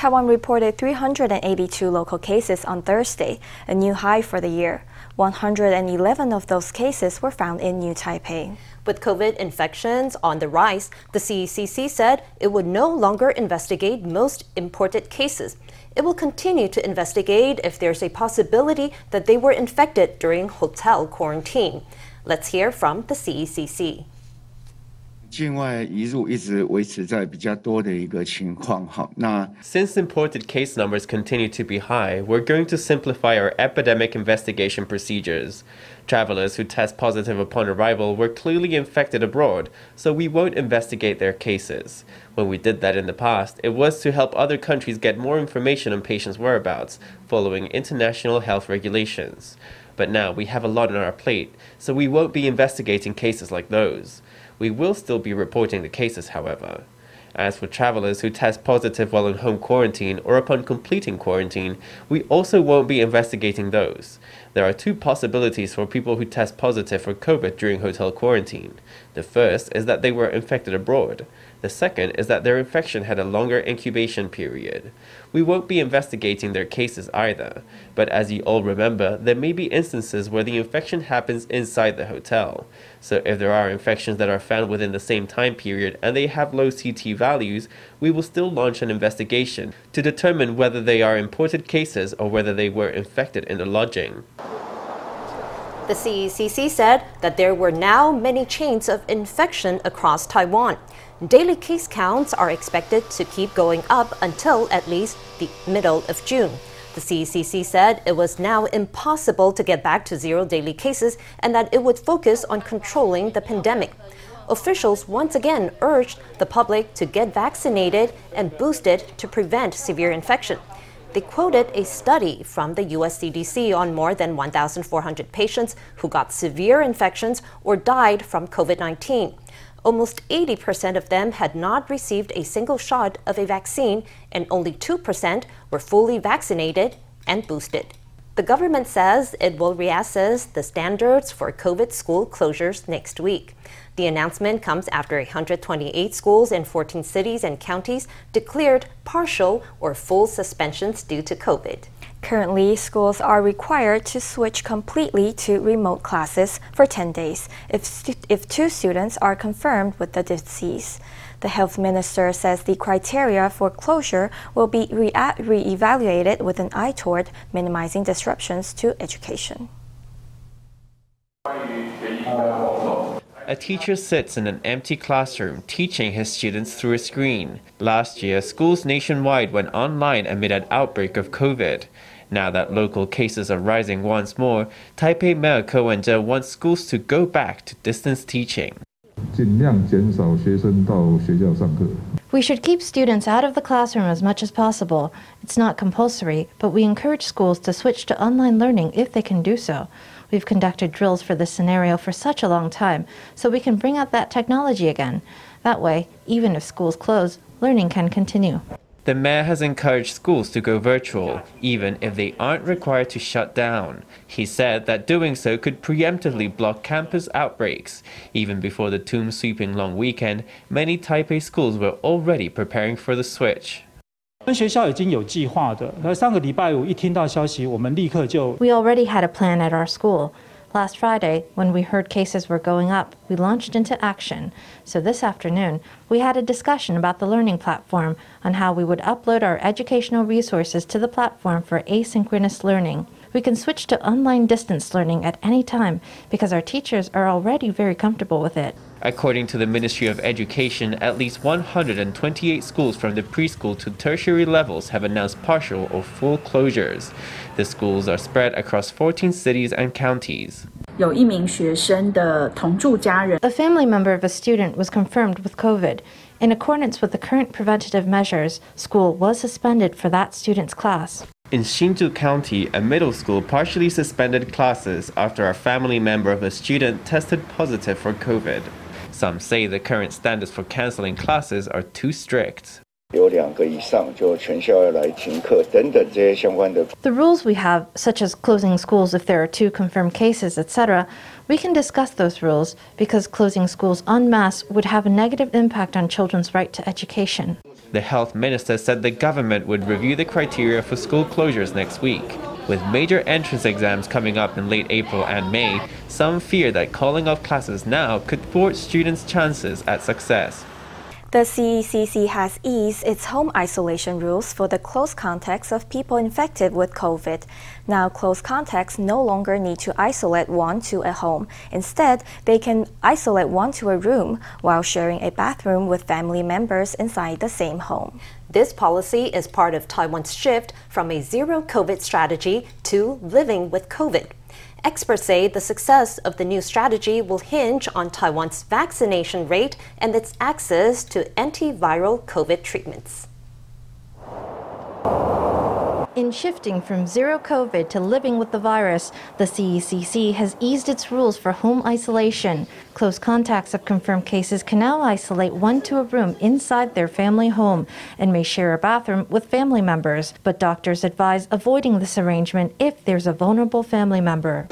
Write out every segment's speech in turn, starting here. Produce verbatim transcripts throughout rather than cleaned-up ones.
Taiwan reported three hundred eighty-two local cases on Thursday, a new high for the year. one hundred eleven of those cases were found in New Taipei. With COVID infections on the rise, the C E C C said it would no longer investigate most imported cases. It will continue to investigate if there's a possibility that they were infected during hotel quarantine. Let's hear from the C E C C. 境外移入一直维持在比较多的一个情况。那 Since imported case numbers continue to be high, we're going to simplify our epidemic investigation procedures. Travelers who test positive upon arrival were clearly infected abroad, so we won't investigate their cases. When we did that in the past, it was to help other countries get more information on patients' whereabouts, following international health regulations. But now we have a lot on our plate, so we won't be investigating cases like those. We will still be reporting the cases, however. As for travelers who test positive while in home quarantine or upon completing quarantine, we also won't be investigating those. There are two possibilities for people who test positive for COVID during hotel quarantine. The first is that they were infected abroad. The second is that their infection had a longer incubation period. We won't be investigating their cases either, but as you all remember, there may be instances where the infection happens inside the hotel. So if there are infections that are found within the same time period and they have low C T values, we will still launch an investigation to determine whether they are imported cases or whether they were infected in the lodging. The C E C C said that there were now many chains of infection across Taiwan. Daily case counts are expected to keep going up until at least the middle of June. The C E C C said it was now impossible to get back to zero daily cases and that it would focus on controlling the pandemic. Officials once again urged the public to get vaccinated and boosted to prevent severe infection. They quoted a study from the U S C D C on more than one thousand four hundred patients who got severe infections or died from COVID nineteen. Almost eighty percent of them had not received a single shot of a vaccine, and only two percent were fully vaccinated and boosted. The government says it will reassess the standards for COVID school closures next week. The announcement comes after one hundred twenty-eight schools in fourteen cities and counties declared partial or full suspensions due to COVID. Currently, schools are required to switch completely to remote classes for ten days if, stu- if two students are confirmed with the disease. The health minister says the criteria for closure will be re- re-evaluated with an eye toward minimizing disruptions to education. A teacher sits in an empty classroom teaching his students through a screen. Last year, schools nationwide went online amid an outbreak of COVID. Now that local cases are rising once more, Taipei Mayor Ko Wen-je wants schools to go back to distance teaching. We should keep students out of the classroom as much as possible. It's not compulsory, but we encourage schools to switch to online learning if they can do so. We've conducted drills for this scenario for such a long time, so we can bring out that technology again. That way, even if schools close, learning can continue. The mayor has encouraged schools to go virtual, even if they aren't required to shut down. He said that doing so could preemptively block campus outbreaks. Even before the tomb-sweeping long weekend, many Taipei schools were already preparing for the switch. We already had a plan at our school. Last Friday, when we heard cases were going up, we launched into action. So this afternoon, we had a discussion about the learning platform on how we would upload our educational resources to the platform for asynchronous learning. We can switch to online distance learning at any time because our teachers are already very comfortable with it. According to the Ministry of Education, at least one hundred twenty-eight schools from the preschool to tertiary levels have announced partial or full closures. The schools are spread across fourteen cities and counties. A family member of a student was confirmed with COVID. In accordance with the current preventative measures, school was suspended for that student's class. In Xinzhou County, a middle school partially suspended classes after a family member of a student tested positive for COVID. Some say the current standards for cancelling classes are too strict. The rules we have, such as closing schools if there are two confirmed cases, et cetera, we can discuss those rules because closing schools en masse would have a negative impact on children's right to education. The health minister said the government would review the criteria for school closures next week. With major entrance exams coming up in late April and May, some fear that calling off classes now could thwart students' chances at success. The C E C C has eased its home isolation rules for the close contacts of people infected with COVID. Now, close contacts no longer need to isolate one to a home. Instead, they can isolate one to a room while sharing a bathroom with family members inside the same home. This policy is part of Taiwan's shift from a zero-COVID strategy to living with COVID. Experts say the success of the new strategy will hinge on Taiwan's vaccination rate and its access to antiviral COVID treatments. In shifting from zero COVID to living with the virus, the C E C C has eased its rules for home isolation. Close contacts of confirmed cases can now isolate one to a room inside their family home and may share a bathroom with family members. But doctors advise avoiding this arrangement if there's a vulnerable family member.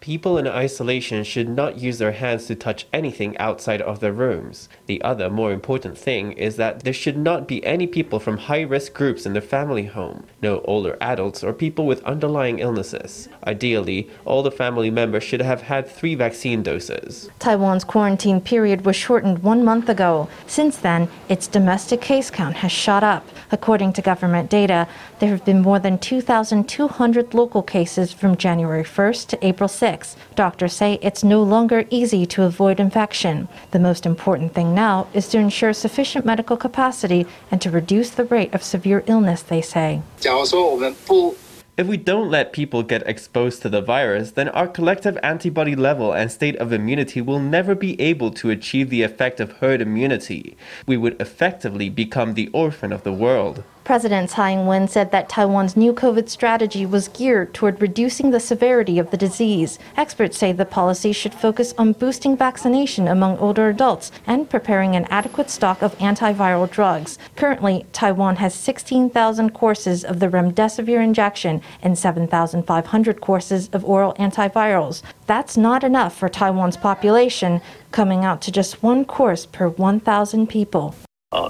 People in isolation should not use their hands to touch anything outside of their rooms. The other more important thing is that there should not be any people from high-risk groups in the family home, no older adults or people with underlying illnesses. Ideally, all the family members should have had three vaccine doses. Taiwan's quarantine period was shortened one month ago. Since then, its domestic case count has shot up. According to government data, there have been more than two thousand two hundred local cases from January first to April sixth. Doctors say it's no longer easy to avoid infection. The most important thing now is to ensure sufficient medical capacity and to reduce the rate of severe illness, they say. If we don't let people get exposed to the virus, then our collective antibody level and state of immunity will never be able to achieve the effect of herd immunity. We would effectively become the orphan of the world. President Tsai Ing-wen said that Taiwan's new COVID strategy was geared toward reducing the severity of the disease. Experts say the policy should focus on boosting vaccination among older adults and preparing an adequate stock of antiviral drugs. Currently, Taiwan has sixteen thousand courses of the remdesivir injection and seven thousand five hundred courses of oral antivirals. That's not enough for Taiwan's population, coming out to just one course per one thousand people.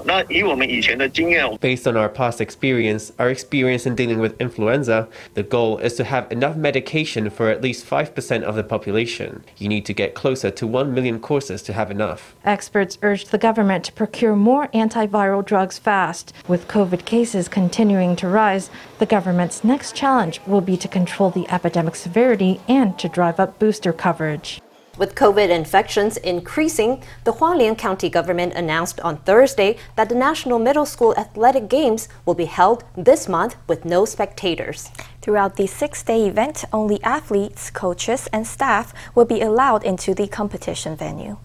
Based on our past experience, our experience in dealing with influenza, the goal is to have enough medication for at least five percent of the population. You need to get closer to one million courses to have enough. Experts urged the government to procure more antiviral drugs fast. With COVID cases continuing to rise, the government's next challenge will be to control the epidemic severity and to drive up booster coverage. With COVID infections increasing, the Hualien County government announced on Thursday that the National Middle School Athletic Games will be held this month with no spectators. Throughout the six-day event, only athletes, coaches, and staff will be allowed into the competition venue.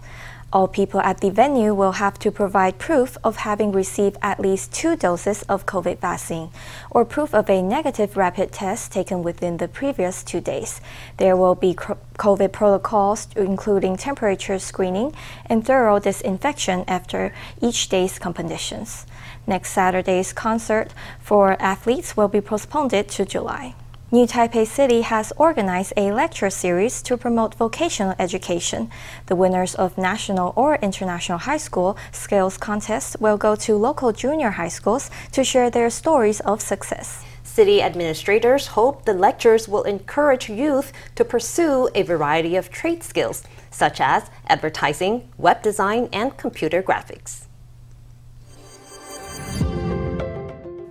All people at the venue will have to provide proof of having received at least two doses of COVID vaccine or proof of a negative rapid test taken within the previous two days. There will be COVID protocols, including temperature screening and thorough disinfection after each day's competitions. Next Saturday's concert for athletes will be postponed to July. New Taipei City has organized a lecture series to promote vocational education. The winners of national or international high school skills contests will go to local junior high schools to share their stories of success. City administrators hope the lectures will encourage youth to pursue a variety of trade skills, such as advertising, web design, and computer graphics.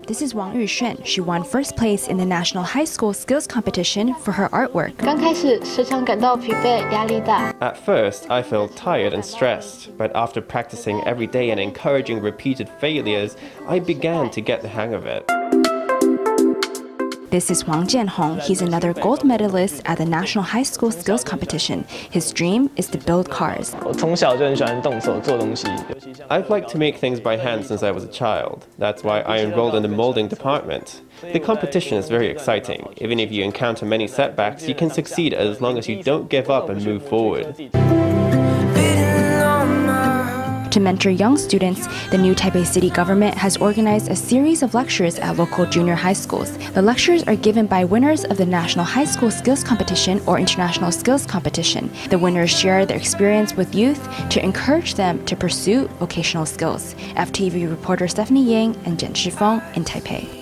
This is Wang Yuxuan. She won first place in the National High School Skills Competition for her artwork. At first, I felt tired and stressed, but after practicing every day and encouraging repeated failures, I began to get the hang of it. This is Wang Jianhong. He's another gold medalist at the National High School Skills Competition. His dream is to build cars. I've liked to make things by hand since I was a child. That's why I enrolled in the molding department. The competition is very exciting. Even if you encounter many setbacks, you can succeed as long as you don't give up and move forward. To mentor young students, the New Taipei City government has organized a series of lectures at local junior high schools. The lectures are given by winners of the National High School Skills Competition or International Skills Competition. The winners share their experience with youth to encourage them to pursue vocational skills. F T V reporter Stephanie Yang and Jian Shifeng in Taipei.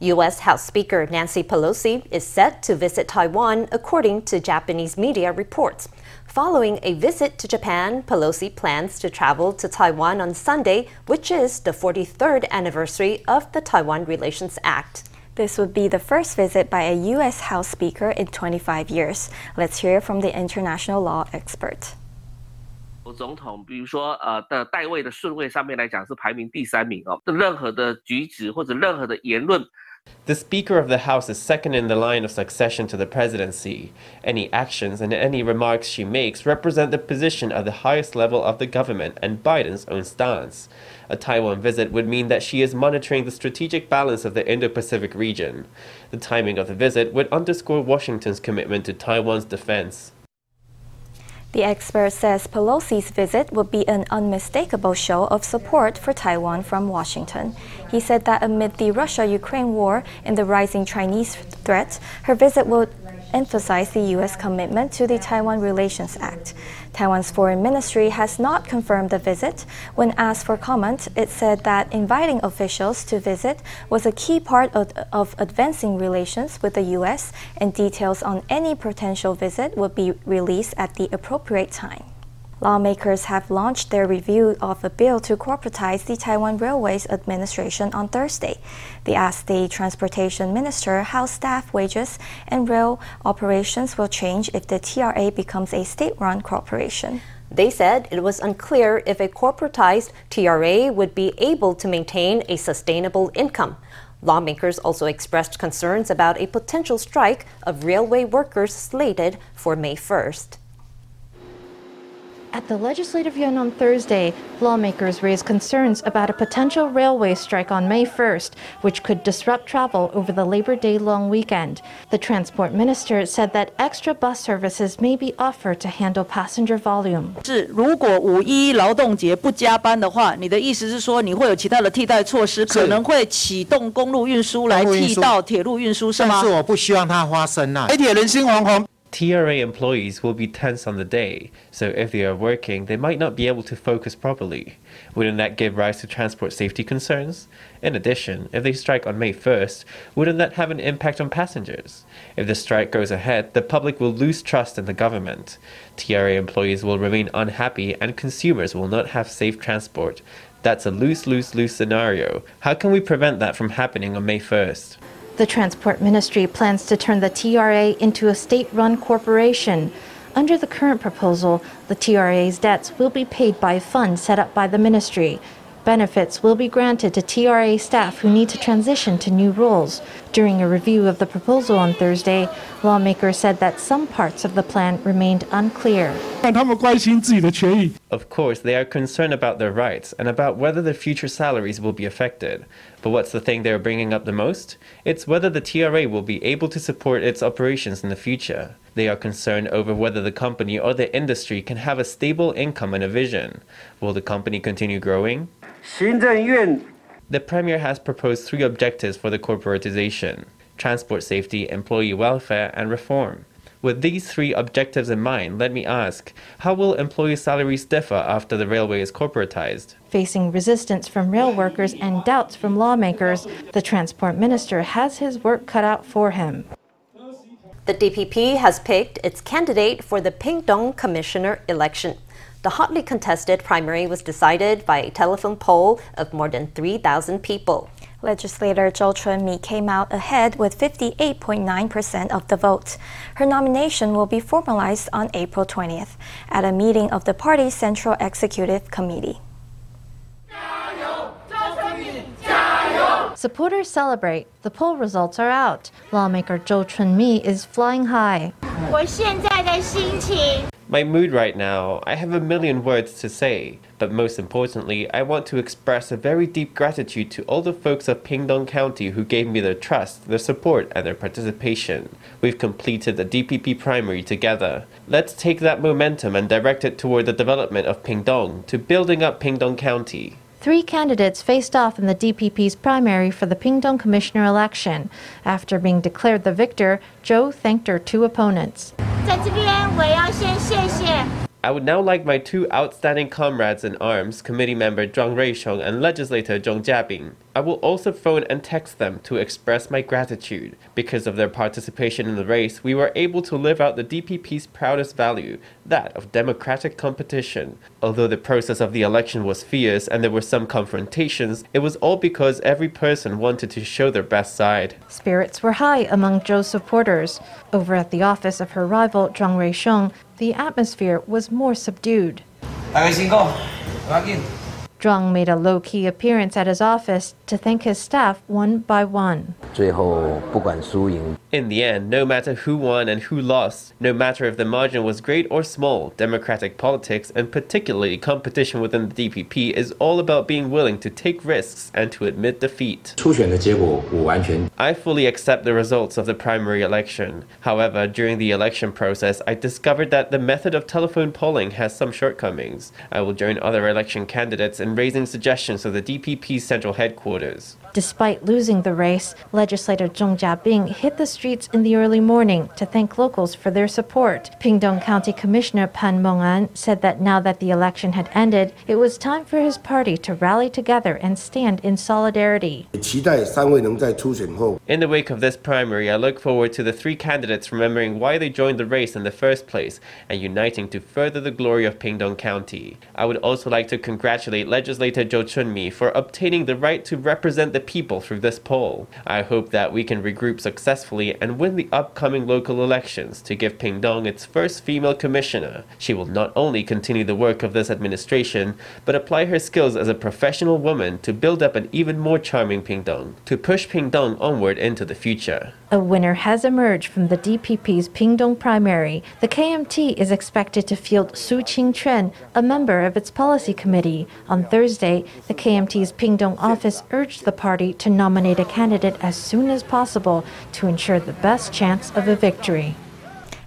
U S House Speaker Nancy Pelosi is set to visit Taiwan, according to Japanese media reports. Following a visit to Japan, Pelosi plans to travel to Taiwan on Sunday, which is the forty-third anniversary of the Taiwan Relations Act. This would be the first visit by a U S House Speaker in twenty-five years. Let's hear from the international law expert. The Speaker of the House is second in the line of succession to the presidency. Any actions and any remarks she makes represent the position at the highest level of the government and Biden's own stance. A Taiwan visit would mean that she is monitoring the strategic balance of the Indo-Pacific region. The timing of the visit would underscore Washington's commitment to Taiwan's defense. The expert says Pelosi's visit would be an unmistakable show of support for Taiwan from Washington. He said that amid the Russia-Ukraine war and the rising Chinese threat, her visit would emphasize the U S commitment to the Taiwan Relations Act. Taiwan's foreign ministry has not confirmed the visit. When asked for comment, it said that inviting officials to visit was a key part of, of advancing relations with the U S, and details on any potential visit would be released at the appropriate time. Lawmakers have launched their review of a bill to corporatize the Taiwan Railways Administration on Thursday. They asked the Transportation Minister how staff wages and rail operations will change if the T R A becomes a state-run corporation. They said it was unclear if a corporatized T R A would be able to maintain a sustainable income. Lawmakers also expressed concerns about a potential strike of railway workers slated for May first. At the legislative yuan on Thursday, lawmakers raised concerns about a potential railway strike on May first, which could disrupt travel over the Labor Day long weekend. The transport minister said that extra bus services may be offered to handle passenger volume. T R A employees will be tense on the day, so if they are working, they might not be able to focus properly. Wouldn't that give rise to transport safety concerns? In addition, if they strike on May first, wouldn't that have an impact on passengers? If the strike goes ahead, the public will lose trust in the government. T R A employees will remain unhappy and consumers will not have safe transport. That's a lose-lose-lose scenario. How can we prevent that from happening on May first? The Transport Ministry plans to turn the T R A into a state-run corporation. Under the current proposal, the T R A's debts will be paid by a fund set up by the ministry. Benefits will be granted to T R A staff who need to transition to new roles. During a review of the proposal on Thursday, lawmakers said that some parts of the plan remained unclear. Of course, they are concerned about their rights and about whether their future salaries will be affected. But what's the thing they are bringing up the most? It's whether the T R A will be able to support its operations in the future. They are concerned over whether the company or the industry can have a stable income and a vision. Will the company continue growing? The Premier has proposed three objectives for the corporatization: transport safety, employee welfare, and reform. With these three objectives in mind, let me ask, how will employee salaries differ after the railway is corporatized? Facing resistance from rail workers and doubts from lawmakers, the Transport Minister has his work cut out for him. The D P P has picked its candidate for the Pingtung Commissioner election. The hotly contested primary was decided by a telephone poll of more than three thousand people. Legislator Zhou Chunmi came out ahead with fifty-eight point nine percent of the vote. Her nomination will be formalized on April twentieth at a meeting of the party's Central Executive Committee. Supporters celebrate. The poll results are out. Lawmaker Zhou Chunmi is flying high. My mood right now, I have a million words to say, but most importantly, I want to express a very deep gratitude to all the folks of Pingtung County who gave me their trust, their support, and their participation. We've completed the D P P primary together. Let's take that momentum and direct it toward the development of Pingtung, to building up Pingtung County. Three candidates faced off in the D P P's primary for the Pingtung commissioner election. After being declared the victor, Zhou thanked her two opponents. I would now like my two outstanding comrades in arms, committee member Zhuang Ruixiong and legislator Zhong Jiaping. I will also phone and text them to express my gratitude. Because of their participation in the race, we were able to live out the D P P's proudest value, that of democratic competition. Although the process of the election was fierce and there were some confrontations, it was all because every person wanted to show their best side. Spirits were high among Zhou's supporters. Over at the office of her rival, Zhuang Ruixiong, the atmosphere was more subdued. Zhuang made a low-key appearance at his office to thank his staff one by one. In the end, no matter who won and who lost, no matter if the margin was great or small, democratic politics, and particularly competition within the D P P, is all about being willing to take risks and to admit defeat. I fully accept the results of the primary election. However, during the election process, I discovered that the method of telephone polling has some shortcomings. I will join other election candidates in raising suggestions to the D P P's central headquarters. Despite losing the race, legislator Zhong Jiaping hit the streets in the early morning to thank locals for their support. Pingtung County Commissioner Pan Mong-an said that now that the election had ended, it was time for his party to rally together and stand in solidarity. In the wake of this primary, I look forward to the three candidates remembering why they joined the race in the first place and uniting to further the glory of Pingtung County. I would also like to congratulate legislator Zhou Chunmi for obtaining the right to represent the people through this poll. I hope that we can regroup successfully and win the upcoming local elections to give Pingtung its first female commissioner. She will not only continue the work of this administration, but apply her skills as a professional woman to build up an even more charming Pingtung, to push Pingtung onward into the future. A winner has emerged from the D P P's Pingtung primary. The K M T is expected to field Su Ching-chen, a member of its policy committee. On Thursday, the K M T's Pingtung office urged the party to nominate a candidate as soon as possible to ensure the best chance of a victory.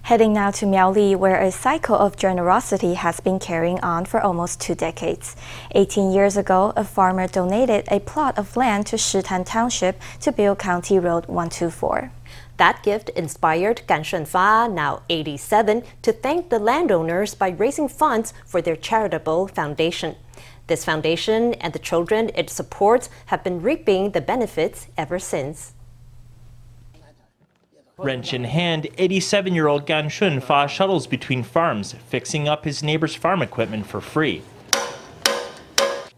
Heading now to Miaoli, where a cycle of generosity has been carrying on for almost two decades. eighteen years ago, a farmer donated a plot of land to Shitan Township to build County Road one two four. That gift inspired Gan Shunfa, now eighty-seven, to thank the landowners by raising funds for their charitable foundation. This foundation and the children it supports have been reaping the benefits ever since. Wrench in hand, eighty-seven-year-old Gan Shunfa shuttles between farms, fixing up his neighbor's farm equipment for free.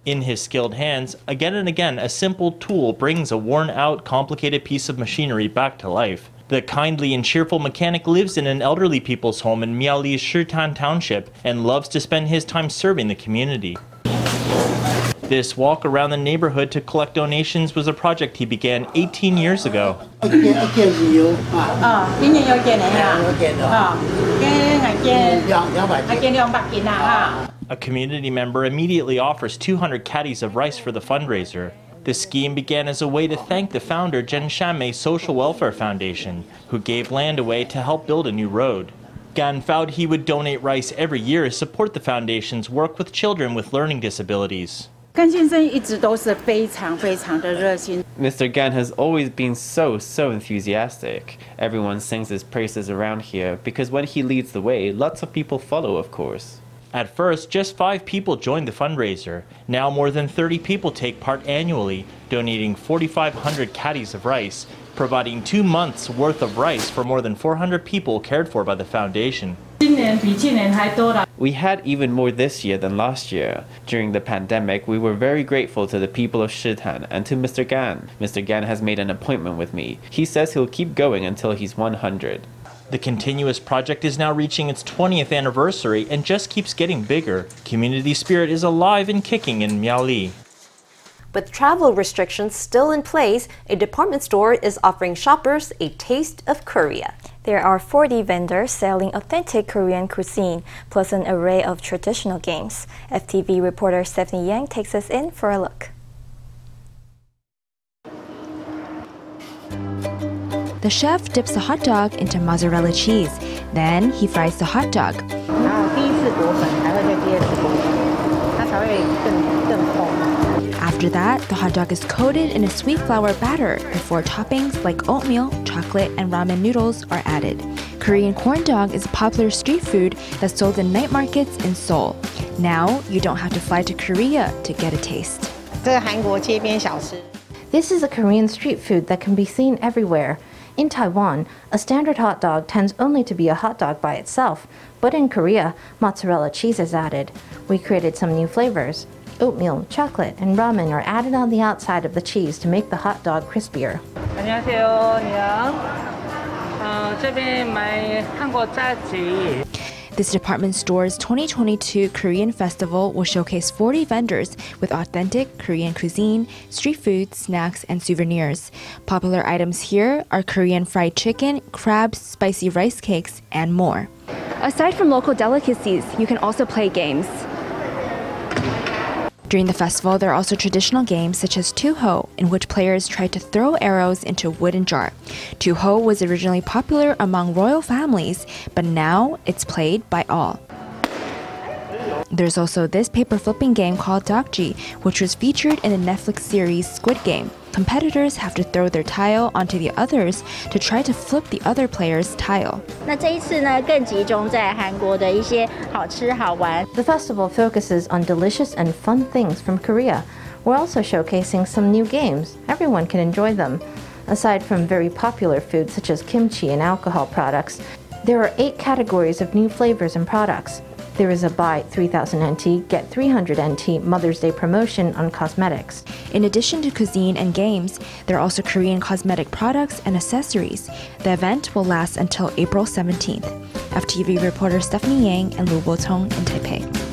In his skilled hands, again and again, a simple tool brings a worn-out, complicated piece of machinery back to life. The kindly and cheerful mechanic lives in an elderly people's home in Miaoli's Shitan Township and loves to spend his time serving the community. This walk around the neighborhood to collect donations was a project he began eighteen years ago. A community member immediately offers two hundred caddies of rice for the fundraiser. The scheme began as a way to thank the founder, Zhen Shanmei Social Welfare Foundation, who gave land away to help build a new road. Gan vowed he would donate rice every year to support the foundation's work with children with learning disabilities. Mister Gan has always been so, so enthusiastic. Everyone sings his praises around here because when he leads the way, lots of people follow, of course. At first, just five people joined the fundraiser. Now more than thirty people take part annually, donating forty-five hundred caddies of rice, providing two months' worth of rice for more than four hundred people cared for by the foundation. We had even more this year than last year. During the pandemic, we were very grateful to the people of Shitan and to Mister Gan. Mister Gan has made an appointment with me. He says he'll keep going until he's one hundred. The continuous project is now reaching its twentieth anniversary and just keeps getting bigger. Community spirit is alive and kicking in Miaoli. With travel restrictions still in place, a department store is offering shoppers a taste of Korea. There are forty vendors selling authentic Korean cuisine, plus an array of traditional games. F T V reporter Stephanie Yang takes us in for a look. The chef dips the hot dog into mozzarella cheese. Then he fries the hot dog. After that, the hot dog is coated in a sweet flour batter before toppings like oatmeal, chocolate, and ramen noodles are added. Korean corn dog is a popular street food that's sold in night markets in Seoul. Now, you don't have to fly to Korea to get a taste. This is a Korean street food that can be seen everywhere. In Taiwan, a standard hot dog tends only to be a hot dog by itself, but in Korea, mozzarella cheese is added. We created some new flavors. Oatmeal, chocolate, and ramen are added on the outside of the cheese to make the hot dog crispier. This department store's twenty twenty-two Korean Festival will showcase forty vendors with authentic Korean cuisine, street food, snacks, and souvenirs. Popular items here are Korean fried chicken, crabs, spicy rice cakes, and more. Aside from local delicacies, you can also play games. During the festival, there are also traditional games such as Tu Ho, in which players try to throw arrows into a wooden jar. Tu Ho was originally popular among royal families, but now it's played by all. There's also this paper flipping game called Dokji, which was featured in the Netflix series Squid Game. Competitors have to throw their tile onto the others to try to flip the other player's tile. The festival focuses on delicious and fun things from Korea. We're also showcasing some new games. Everyone can enjoy them. Aside from very popular foods such as kimchi and alcohol products, there are eight categories of new flavors and products. There is a buy three thousand N T, get three hundred N T Mother's Day promotion on cosmetics. In addition to cuisine and games, there are also Korean cosmetic products and accessories. The event will last until April seventeenth. F T V reporter Stephanie Yang and Lu Wotong in Taipei.